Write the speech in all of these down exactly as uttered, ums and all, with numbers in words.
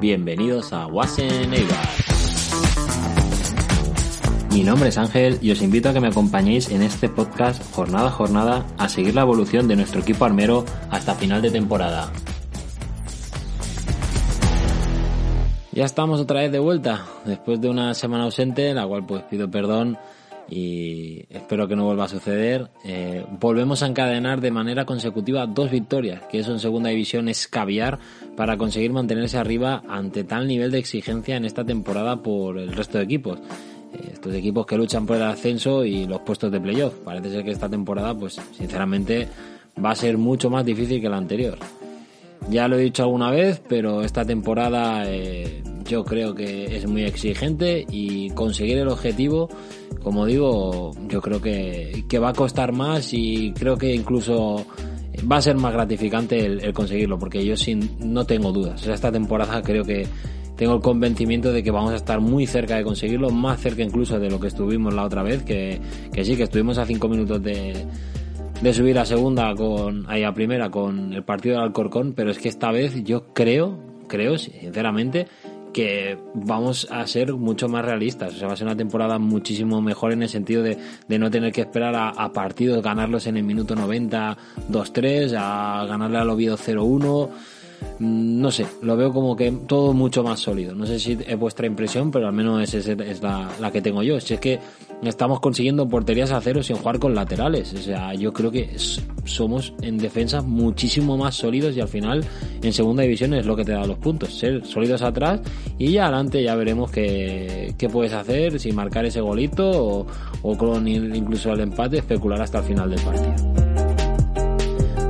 Bienvenidos a Wazen Eibar. Mi nombre es Ángel y os invito a que me acompañéis en este podcast Jornada a Jornada a seguir la evolución de nuestro equipo armero hasta final de temporada. Ya estamos otra vez de vuelta, después de una semana ausente, la cual pues pido perdón y espero que no vuelva a suceder. Eh, volvemos a encadenar de manera consecutiva dos victorias, que eso en Segunda División es caviar, para conseguir mantenerse arriba ante tal nivel de exigencia en esta temporada por el resto de equipos. Eh, estos equipos que luchan por el ascenso y los puestos de playoff. Parece ser que esta temporada, pues sinceramente, va a ser mucho más difícil que la anterior. Ya lo he dicho alguna vez, pero esta temporada eh, yo creo que es muy exigente y conseguir el objetivo, como digo, yo creo que, que va a costar más y creo que incluso va a ser más gratificante el, el conseguirlo, porque yo sin, no tengo dudas. O sea, esta temporada creo que tengo el convencimiento de que vamos a estar muy cerca de conseguirlo, más cerca incluso de lo que estuvimos la otra vez, que, que sí, que estuvimos a cinco minutos de... de subir a segunda con ahí a primera con el partido del Alcorcón, pero es que esta vez yo creo, creo sinceramente que vamos a ser mucho más realistas. O sea, va a ser una temporada muchísimo mejor en el sentido de, de no tener que esperar a, a partidos, ganarlos en el minuto noventa dos tres, a ganarle al Oviedo cero uno. No sé, lo veo como que todo mucho más sólido. No sé si es vuestra impresión, pero al menos es, es, es la, la que tengo yo. Si es que estamos consiguiendo porterías a cero sin jugar con laterales. O sea, yo creo que es, somos en defensa muchísimo más sólidos y al final en Segunda División es lo que te da los puntos. Ser sólidos atrás y ya adelante ya veremos qué, qué puedes hacer, si marcar ese golito o, o con incluso el empate, especular hasta el final del partido.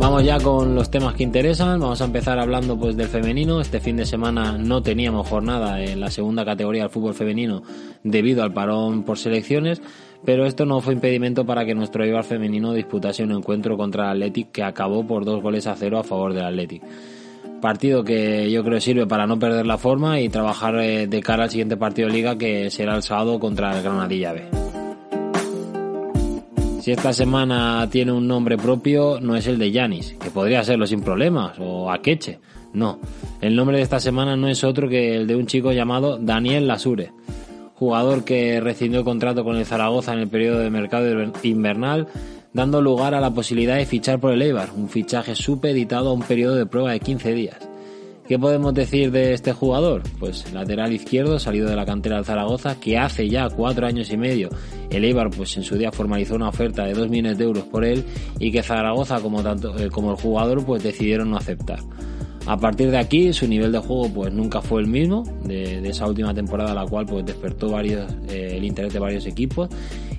Vamos ya con los temas que interesan. Vamos a empezar hablando pues del femenino. Este fin de semana no teníamos jornada en la segunda categoría del fútbol femenino debido al parón por selecciones, pero esto no fue impedimento para que nuestro Eibar femenino disputase un encuentro contra el Athletic que acabó por dos goles a cero a favor del Athletic. Partido que yo creo sirve para no perder la forma y trabajar de cara al siguiente partido de liga, que será el sábado contra el Granadilla B. Si esta semana tiene un nombre propio, no es el de Yanis, que podría serlo sin problemas, o Akeche. No, el nombre de esta semana no es otro que el de un chico llamado Daniel Lasure, jugador que rescindió el contrato con el Zaragoza en el periodo de mercado invernal, dando lugar a la posibilidad de fichar por el Eibar, un fichaje supeditado a un periodo de prueba de quince días. ¿Qué podemos decir de este jugador? Pues lateral izquierdo, salido de la cantera del Zaragoza, que hace ya cuatro años y medio el Eibar pues en su día formalizó una oferta de dos millones de euros por él y que Zaragoza como tanto eh, como el jugador pues decidieron no aceptar. A partir de aquí su nivel de juego pues nunca fue el mismo de, de esa última temporada, la cual pues despertó varios eh, el interés de varios equipos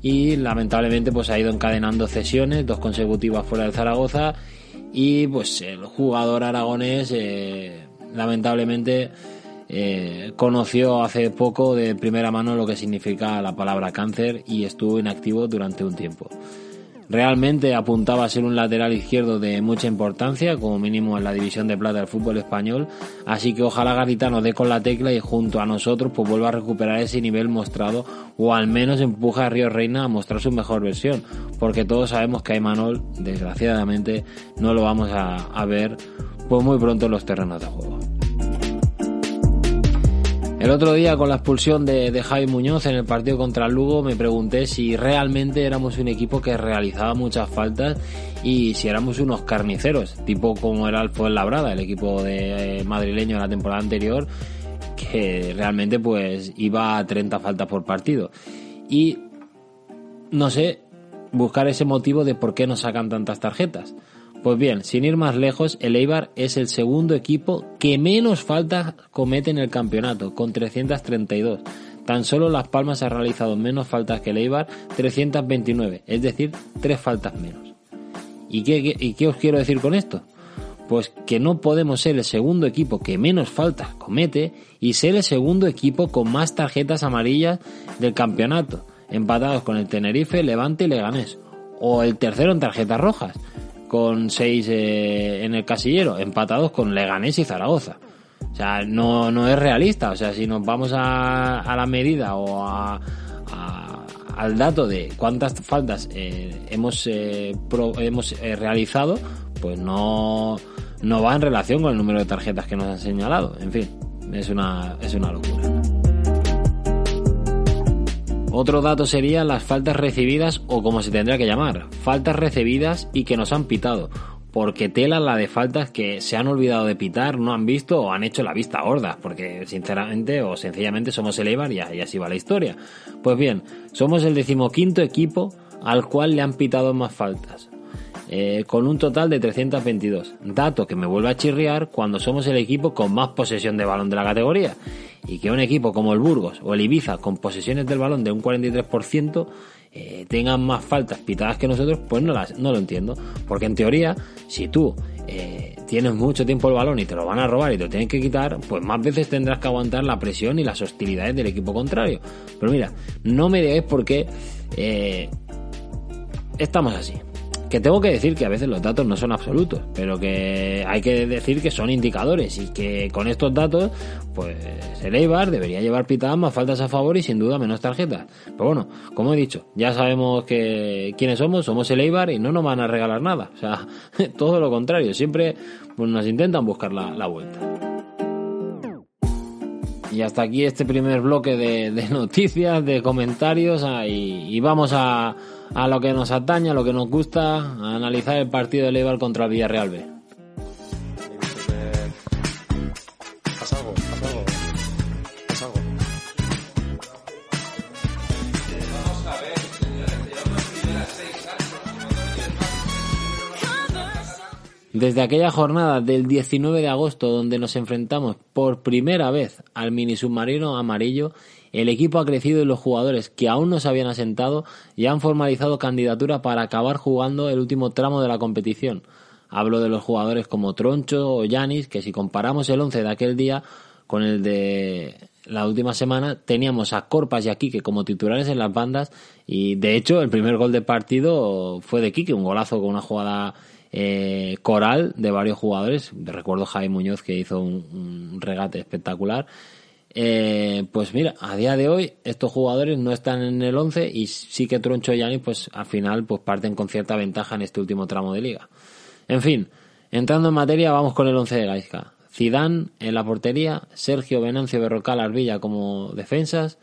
y lamentablemente pues ha ido encadenando cesiones, dos consecutivas fuera del Zaragoza y pues el jugador aragonés eh, lamentablemente eh, conoció hace poco de primera mano lo que significa la palabra cáncer y estuvo inactivo durante un tiempo. Realmente apuntaba a ser un lateral izquierdo de mucha importancia, como mínimo en la división de plata del fútbol español, así que ojalá Garitano dé con la tecla y junto a nosotros pues vuelva a recuperar ese nivel mostrado o al menos empuja a Río Reina a mostrar su mejor versión, porque todos sabemos que a Imanol desgraciadamente no lo vamos a, a ver pues muy pronto en los terrenos de juego. El otro día con la expulsión de, de Javi Muñoz en el partido contra el Lugo me pregunté si realmente éramos un equipo que realizaba muchas faltas y si éramos unos carniceros, tipo como era el Fuenlabrada, el equipo de, eh, madrileño de la temporada anterior, que realmente pues iba a treinta faltas por partido. Y no sé, buscar ese motivo de por qué nos sacan tantas tarjetas. Pues bien, sin ir más lejos, el Eibar es el segundo equipo que menos faltas comete en el campeonato, con trescientas treinta y dos, Tan solo Las Palmas ha realizado menos faltas que el Eibar, trescientas veintinueve, es decir, tres faltas menos. ¿Y qué, qué, y qué os quiero decir con esto? Pues que no podemos ser el segundo equipo que menos faltas comete y ser el segundo equipo con más tarjetas amarillas del campeonato, empatados con el Tenerife, Levante y Leganés, o el tercero en tarjetas rojas, con seis eh, en el casillero, empatados con Leganés y Zaragoza. O sea, no, no es realista. O sea, si nos vamos a, a la medida o a, a, al dato de cuántas faltas eh, hemos, eh, pro, hemos eh, realizado, pues no, no va en relación con el número de tarjetas que nos han señalado. En fin, es una, es una locura. Otro dato sería las faltas recibidas, o como se tendría que llamar, faltas recibidas y que nos han pitado. Porque tela la de faltas que se han olvidado de pitar, no han visto o han hecho la vista gorda, porque sinceramente o sencillamente somos el Eibar y así va la historia. Pues bien, somos el decimoquinto equipo al cual le han pitado más faltas, eh, con un total de trescientas veintidós, dato que me vuelve a chirriar cuando somos el equipo con más posesión de balón de la categoría, y que un equipo como el Burgos o el Ibiza, con posesiones del balón de un cuarenta y tres por ciento, Eh, tengan más faltas pitadas que nosotros, pues no las, no lo entiendo, porque en teoría, si tú eh, tienes mucho tiempo el balón y te lo van a robar y te lo tienen que quitar, pues más veces tendrás que aguantar la presión y las hostilidades del equipo contrario. Pero mira, no me digáis por qué eh, estamos así. Que tengo que decir que a veces los datos no son absolutos, pero que hay que decir que son indicadores, y que con estos datos pues el Eibar debería llevar pitadas más faltas a favor y sin duda menos tarjetas. Pero bueno, como he dicho, ya sabemos que quiénes somos, somos el Eibar y no nos van a regalar nada. O sea, todo lo contrario, siempre pues, nos intentan buscar la, la vuelta. Y hasta aquí este primer bloque de, de noticias, de comentarios, y, y vamos a, a lo que nos atañe, a lo que nos gusta, a analizar el partido del Eibar contra el Villarreal B. Desde aquella jornada del diecinueve de agosto, donde nos enfrentamos por primera vez al mini submarino amarillo, el equipo ha crecido y los jugadores que aún no se habían asentado ya han formalizado candidatura para acabar jugando el último tramo de la competición. Hablo de los jugadores como Troncho o Yanis, que si comparamos el once de aquel día con el de la última semana, teníamos a Corpas y a Quique como titulares en las bandas, y de hecho el primer gol del partido fue de Quique, un golazo con una jugada Eh, coral de varios jugadores. Recuerdo Javi Muñoz, que hizo un, un regate espectacular. Eh, pues mira, a día de hoy estos jugadores no están en el once, y sí que Troncho y Yanis pues al final pues parten con cierta ventaja en este último tramo de liga. En fin, entrando en materia, vamos con el once de Gaisca. Zidane en la portería, Sergio, Venancio, Berrocal, Arbilla como defensas,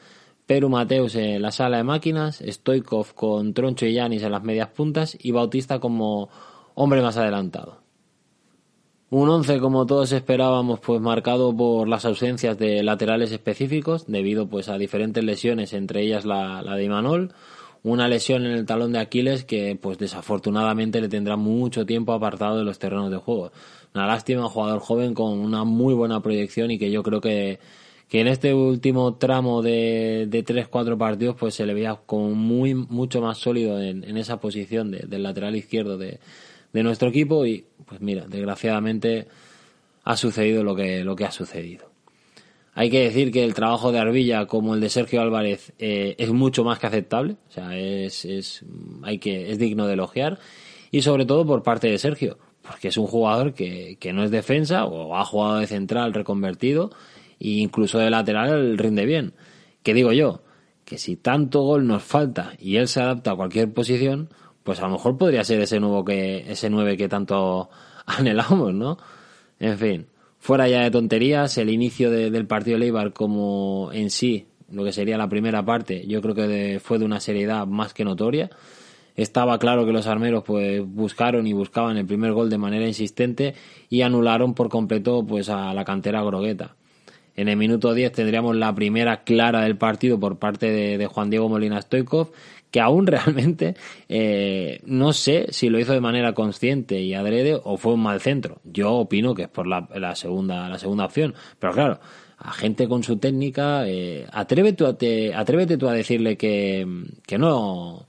Peru Mateus en la sala de máquinas, Stoichkov con Troncho y Yanis en las medias puntas y Bautista como hombre más adelantado. Un once, como todos esperábamos, pues marcado por las ausencias de laterales específicos, debido pues a diferentes lesiones, entre ellas la, la de Imanol, una lesión en el talón de Aquiles que pues desafortunadamente le tendrá mucho tiempo apartado de los terrenos de juego. Una lástima, un jugador joven con una muy buena proyección, y que yo creo que, que en este último tramo de, de tres cuatro partidos pues se le veía como muy, mucho más sólido en, en esa posición de, del lateral izquierdo de de nuestro equipo, y pues mira, desgraciadamente ha sucedido lo que, lo que ha sucedido. Hay que decir que el trabajo de Arbilla como el de Sergio Álvarez eh, es mucho más que aceptable, o sea, es, es, hay que, es digno de elogiar, y sobre todo por parte de Sergio, porque es un jugador que, que no es defensa, o ha jugado de central reconvertido, e incluso de lateral rinde bien. Que digo yo, que si tanto gol nos falta y él se adapta a cualquier posición, pues a lo mejor podría ser ese nuevo que ese nueve que tanto anhelamos, ¿no? En fin, fuera ya de tonterías, el inicio de, del partido del Eibar como en sí, lo que sería la primera parte, yo creo que de, fue de una seriedad más que notoria. Estaba claro que los armeros pues buscaron y buscaban el primer gol de manera insistente y anularon por completo pues a la cantera grogueta. En el minuto diez tendríamos la primera clara del partido por parte de, de Juan Diego Molina Stoichkov, que aún realmente eh, no sé si lo hizo de manera consciente y adrede o fue un mal centro. Yo opino que es por la, la segunda la segunda opción, pero claro, a gente con su técnica. Eh, atrévete, a te, atrévete tú a decirle que, que no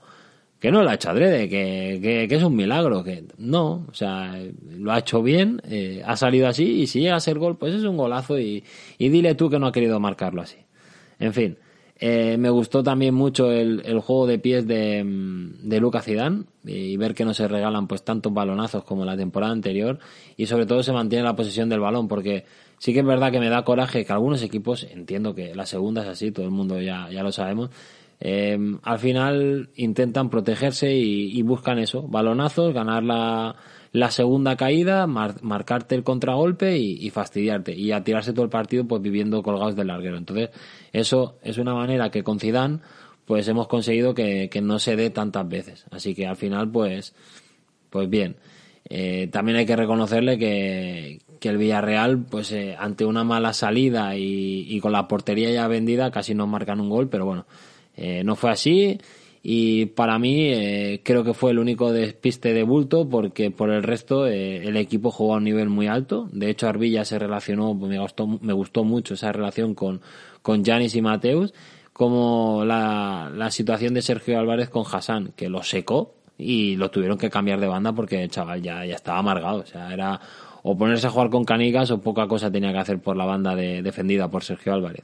que no lo ha hecho adrede, que, que, que es un milagro, que no, o sea, lo ha hecho bien, eh, ha salido así, y si llega a ser gol, pues es un golazo, y, y dile tú que no ha querido marcarlo así. En fin, eh, me gustó también mucho el, el juego de pies de, de Lucas Zidane, y ver que no se regalan pues tantos balonazos como la temporada anterior, y sobre todo se mantiene la posesión del balón, porque sí que es verdad que me da coraje que algunos equipos, entiendo que la segunda es así, todo el mundo ya, ya lo sabemos, eh, al final intentan protegerse y, y buscan eso, balonazos, ganar la, la segunda caída, mar, marcarte el contragolpe y, y fastidiarte, y a tirarse todo el partido pues viviendo colgados del larguero. Entonces eso es una manera que con Zidane pues hemos conseguido que, que no se dé tantas veces, así que al final pues pues bien. Eh, también hay que reconocerle que, que el Villarreal, pues eh, ante una mala salida y, y con la portería ya vendida, casi nos marcan un gol, pero bueno, eh, no fue así, y para mí eh, creo que fue el único despiste de bulto, porque por el resto eh, el equipo jugó a un nivel muy alto. De hecho, Arbilla se relacionó, me gustó, me gustó mucho esa relación con, con Yanis y Mateus, como la, la situación de Sergio Álvarez con Hassan, que lo secó, y lo tuvieron que cambiar de banda porque el chaval ya, ya estaba amargado. O sea, era o ponerse a jugar con canicas o poca cosa tenía que hacer por la banda de, defendida por Sergio Álvarez.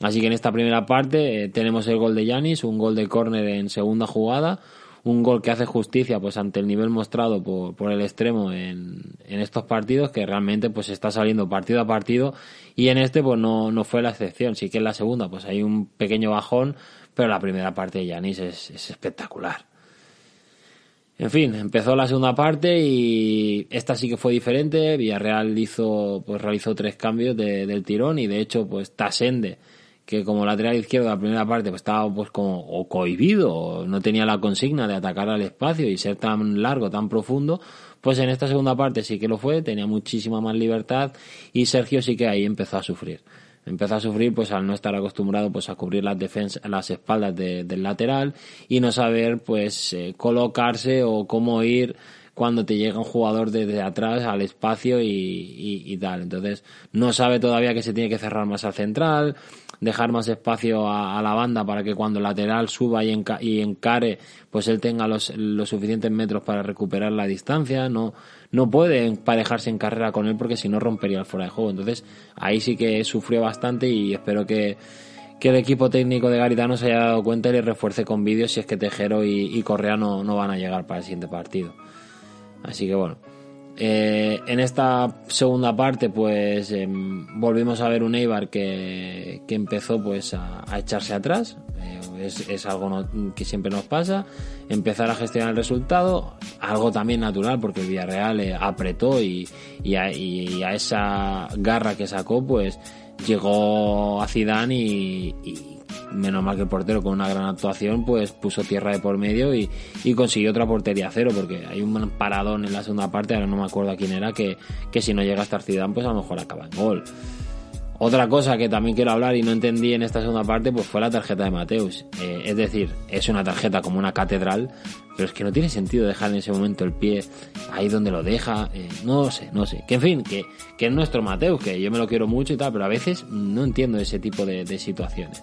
Así que en esta primera parte eh, tenemos el gol de Yanis, un gol de córner en segunda jugada, un gol que hace justicia pues ante el nivel mostrado por, por el extremo en, en estos partidos, que realmente pues está saliendo partido a partido, y en este pues no, no fue la excepción. Sí que en la segunda pues hay un pequeño bajón, pero la primera parte de Yanis es, es espectacular. En fin, empezó la segunda parte y esta sí que fue diferente. Villarreal hizo, pues realizó tres cambios de, del tirón, y de hecho, pues Tasende, que como lateral izquierdo de la primera parte, pues estaba pues como o cohibido, o no tenía la consigna de atacar al espacio y ser tan largo, tan profundo, pues en esta segunda parte sí que lo fue, tenía muchísima más libertad, y Sergio sí que ahí empezó a sufrir. Empezó a sufrir pues al no estar acostumbrado pues a cubrir las defensas, las espaldas de, del lateral, y no saber pues eh, colocarse o cómo ir cuando te llega un jugador desde atrás al espacio y, y, y tal. Entonces no sabe todavía que se tiene que cerrar más al central, dejar más espacio a, a la banda para que cuando el lateral suba y, enca- y encare, pues él tenga los, los suficientes metros para recuperar la distancia. No, no puede emparejarse en carrera con él porque si no rompería el fuera de juego. Entonces ahí sí que sufrió bastante, y espero que, que el equipo técnico de Garitano se haya dado cuenta y le refuerce con vídeos si es que Tejero y, y Correa no, no van a llegar para el siguiente partido. Así que bueno, eh, en esta segunda parte pues eh, volvimos a ver un Eibar que, que empezó pues a, a echarse atrás. Eh, es, es algo no, que siempre nos pasa, empezar a gestionar el resultado, algo también natural porque el Villarreal eh, apretó y, y, a, y a esa garra que sacó pues llegó a Zidane y, y menos mal que el portero, con una gran actuación, pues puso tierra de por medio y, y consiguió otra portería a cero, porque hay un paradón en la segunda parte, ahora no me acuerdo a quién era, que, que si no llega a estar Zidane, pues a lo mejor acaba en gol. Otra cosa que también quiero hablar y no entendí en esta segunda parte, pues fue la tarjeta de Mateus. Eh, es decir, es una tarjeta como una catedral, pero es que no tiene sentido dejar en ese momento el pie ahí donde lo deja. Eh, no sé, no sé. Que en fin, que, que es nuestro Mateus, que yo me lo quiero mucho y tal, pero a veces no entiendo ese tipo de, de situaciones.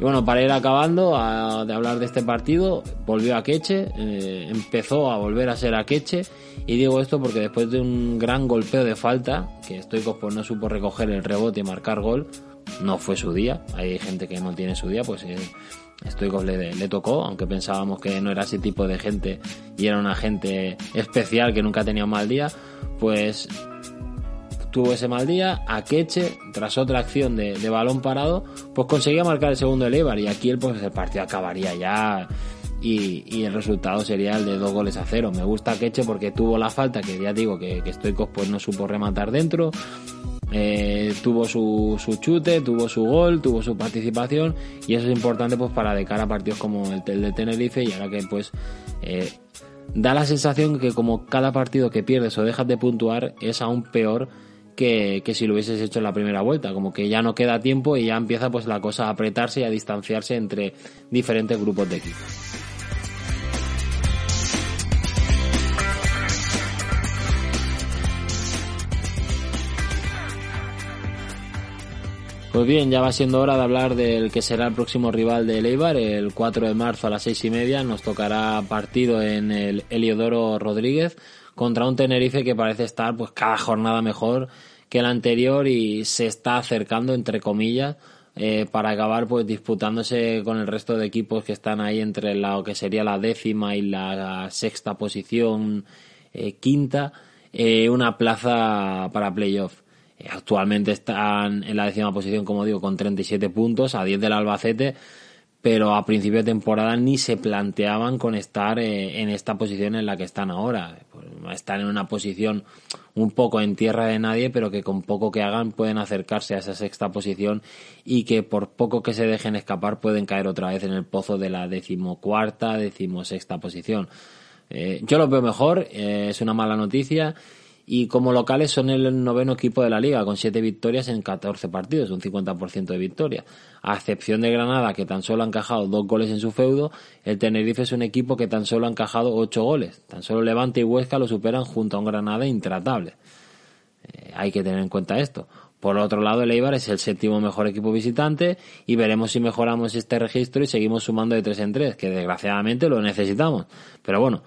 Y bueno, para ir acabando a, de hablar de este partido, volvió Akeche, eh, empezó a volver a ser Akeche, y digo esto porque después de un gran golpeo de falta, que Stoichkov pues no supo recoger el rebote y marcar gol, no fue su día. Hay gente que no tiene su día, pues eh, Stoichkov le, le tocó, aunque pensábamos que no era ese tipo de gente y era una gente especial que nunca tenía un mal día, pues tuvo ese mal día. Akeche, tras otra acción de, de balón parado, pues conseguía marcar el segundo del Eibar, y aquí el, pues, el partido acabaría ya y, y el resultado sería el de dos goles a cero. Me gusta Akeche porque tuvo la falta, que ya digo que, que Stoichkov pues no supo rematar dentro, eh, tuvo su, su chute, tuvo su gol, tuvo su participación, y eso es importante pues para de cara a partidos como el, el de Tenerife, y ahora que pues eh, da la sensación que como cada partido que pierdes o dejas de puntuar es aún peor Que, que si lo hubieses hecho en la primera vuelta, como que ya no queda tiempo y ya empieza pues la cosa a apretarse y a distanciarse entre diferentes grupos de equipo. Pues bien, ya va siendo hora de hablar del que será el próximo rival del Eibar. El cuatro de marzo a las seis y media nos tocará partido en el Heliodoro Rodríguez contra un Tenerife que parece estar pues cada jornada mejor que la anterior y se está acercando, entre comillas, eh, para acabar pues disputándose con el resto de equipos que están ahí entre la, lo que sería la décima y la, la sexta posición, eh, quinta, eh, una plaza para playoff. Actualmente están en la décima posición, como digo, con treinta y siete puntos, a diez del Albacete, pero a principio de temporada ni se planteaban con estar en esta posición en la que están ahora. Están en una posición un poco en tierra de nadie, pero que con poco que hagan pueden acercarse a esa sexta posición y que por poco que se dejen escapar pueden caer otra vez en el pozo de la decimocuarta, decimosexta posición. Eh, yo lo veo mejor, eh, es una mala noticia. Y como locales son el noveno equipo de la Liga, con siete victorias en catorce partidos, un cincuenta por ciento de victoria. A excepción de Granada, que tan solo ha encajado dos goles en su feudo, el Tenerife es un equipo que tan solo ha encajado ocho goles. Tan solo Levante y Huesca lo superan junto a un Granada intratable. Eh, hay que tener en cuenta esto. Por otro lado, el Eibar es el séptimo mejor equipo visitante y veremos si mejoramos este registro y seguimos sumando de tres en tres, que desgraciadamente lo necesitamos. Pero bueno,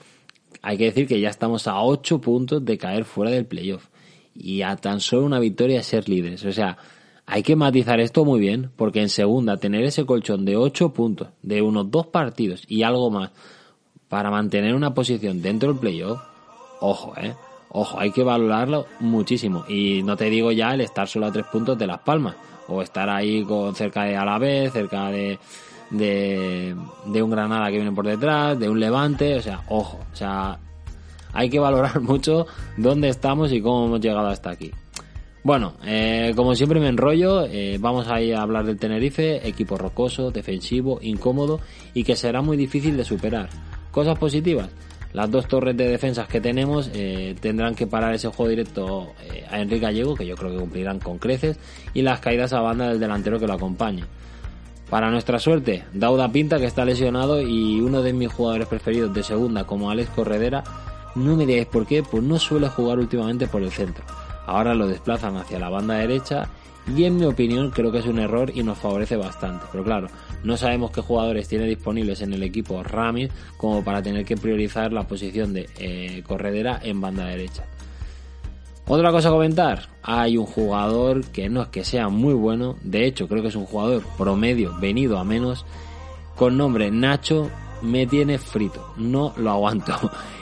hay que decir que ya estamos a ocho puntos de caer fuera del playoff y a tan solo una victoria ser líderes. O sea, hay que matizar esto muy bien, porque en segunda tener ese colchón de ocho puntos, de unos dos partidos y algo más, para mantener una posición dentro del playoff, ojo, eh, ojo, hay que valorarlo muchísimo. Y no te digo ya el estar solo a tres puntos de Las Palmas o estar ahí con cerca de Alavés, cerca de... De, de un Granada que viene por detrás, de un Levante, o sea, ojo, o sea, hay que valorar mucho dónde estamos y cómo hemos llegado hasta aquí. Bueno, eh, como siempre me enrollo, eh, vamos a ir a hablar del Tenerife, equipo rocoso, defensivo, incómodo y que será muy difícil de superar. Cosas positivas, las dos torres de defensas que tenemos eh, tendrán que parar ese juego directo eh, a Enrique Gallego, que yo creo que cumplirán con creces, y las caídas a banda del delantero que lo acompaña. Para nuestra suerte, Dauda Pinta, que está lesionado, y uno de mis jugadores preferidos de segunda, como Alex Corredera, no me digáis por qué, pues no suele jugar últimamente por el centro. Ahora lo desplazan hacia la banda derecha y en mi opinión creo que es un error y nos favorece bastante. Pero claro, no sabemos qué jugadores tiene disponibles en el equipo Ramis como para tener que priorizar la posición de eh, Corredera en banda derecha. Otra cosa a comentar, hay un jugador que no es que sea muy bueno, de hecho creo que es un jugador promedio venido a menos, con nombre Nacho, me tiene frito, no lo aguanto.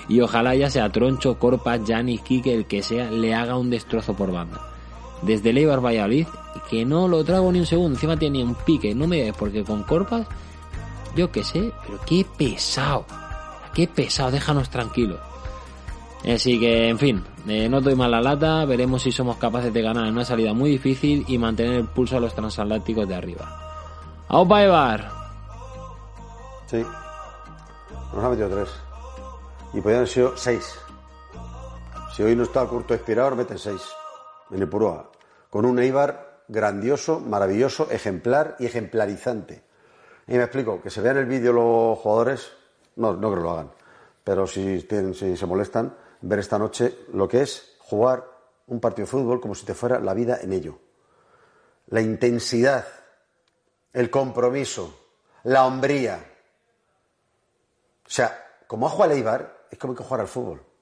Y ojalá ya sea Troncho, Corpas, Yanis, Quique, el que sea, le haga un destrozo por banda. Desde el Eibar Valladolid, que no lo trago ni un segundo, encima tiene un pique, no me des, porque con Corpas, yo qué sé, pero qué pesado, qué pesado, déjanos tranquilos. Así que, en fin, eh, no doy más la lata, veremos si somos capaces de ganar en una salida muy difícil y mantener el pulso a los transatlánticos de arriba. ¡Aupa, Eibar! Sí, nos ha metido tres. Y podrían haber sido seis. Si hoy no está Curto Espirador, meten seis. En el Puro A. Con un Eibar grandioso, maravilloso, ejemplar y ejemplarizante. Y me explico, que se vean el vídeo los jugadores, no, no creo que lo hagan, pero si, tienen, si se molestan, ver esta noche lo que es jugar un partido de fútbol como si te fuera la vida en ello. La intensidad, el compromiso, la hombría. O sea, como ha jugado el Eibar, es como que jugar al fútbol.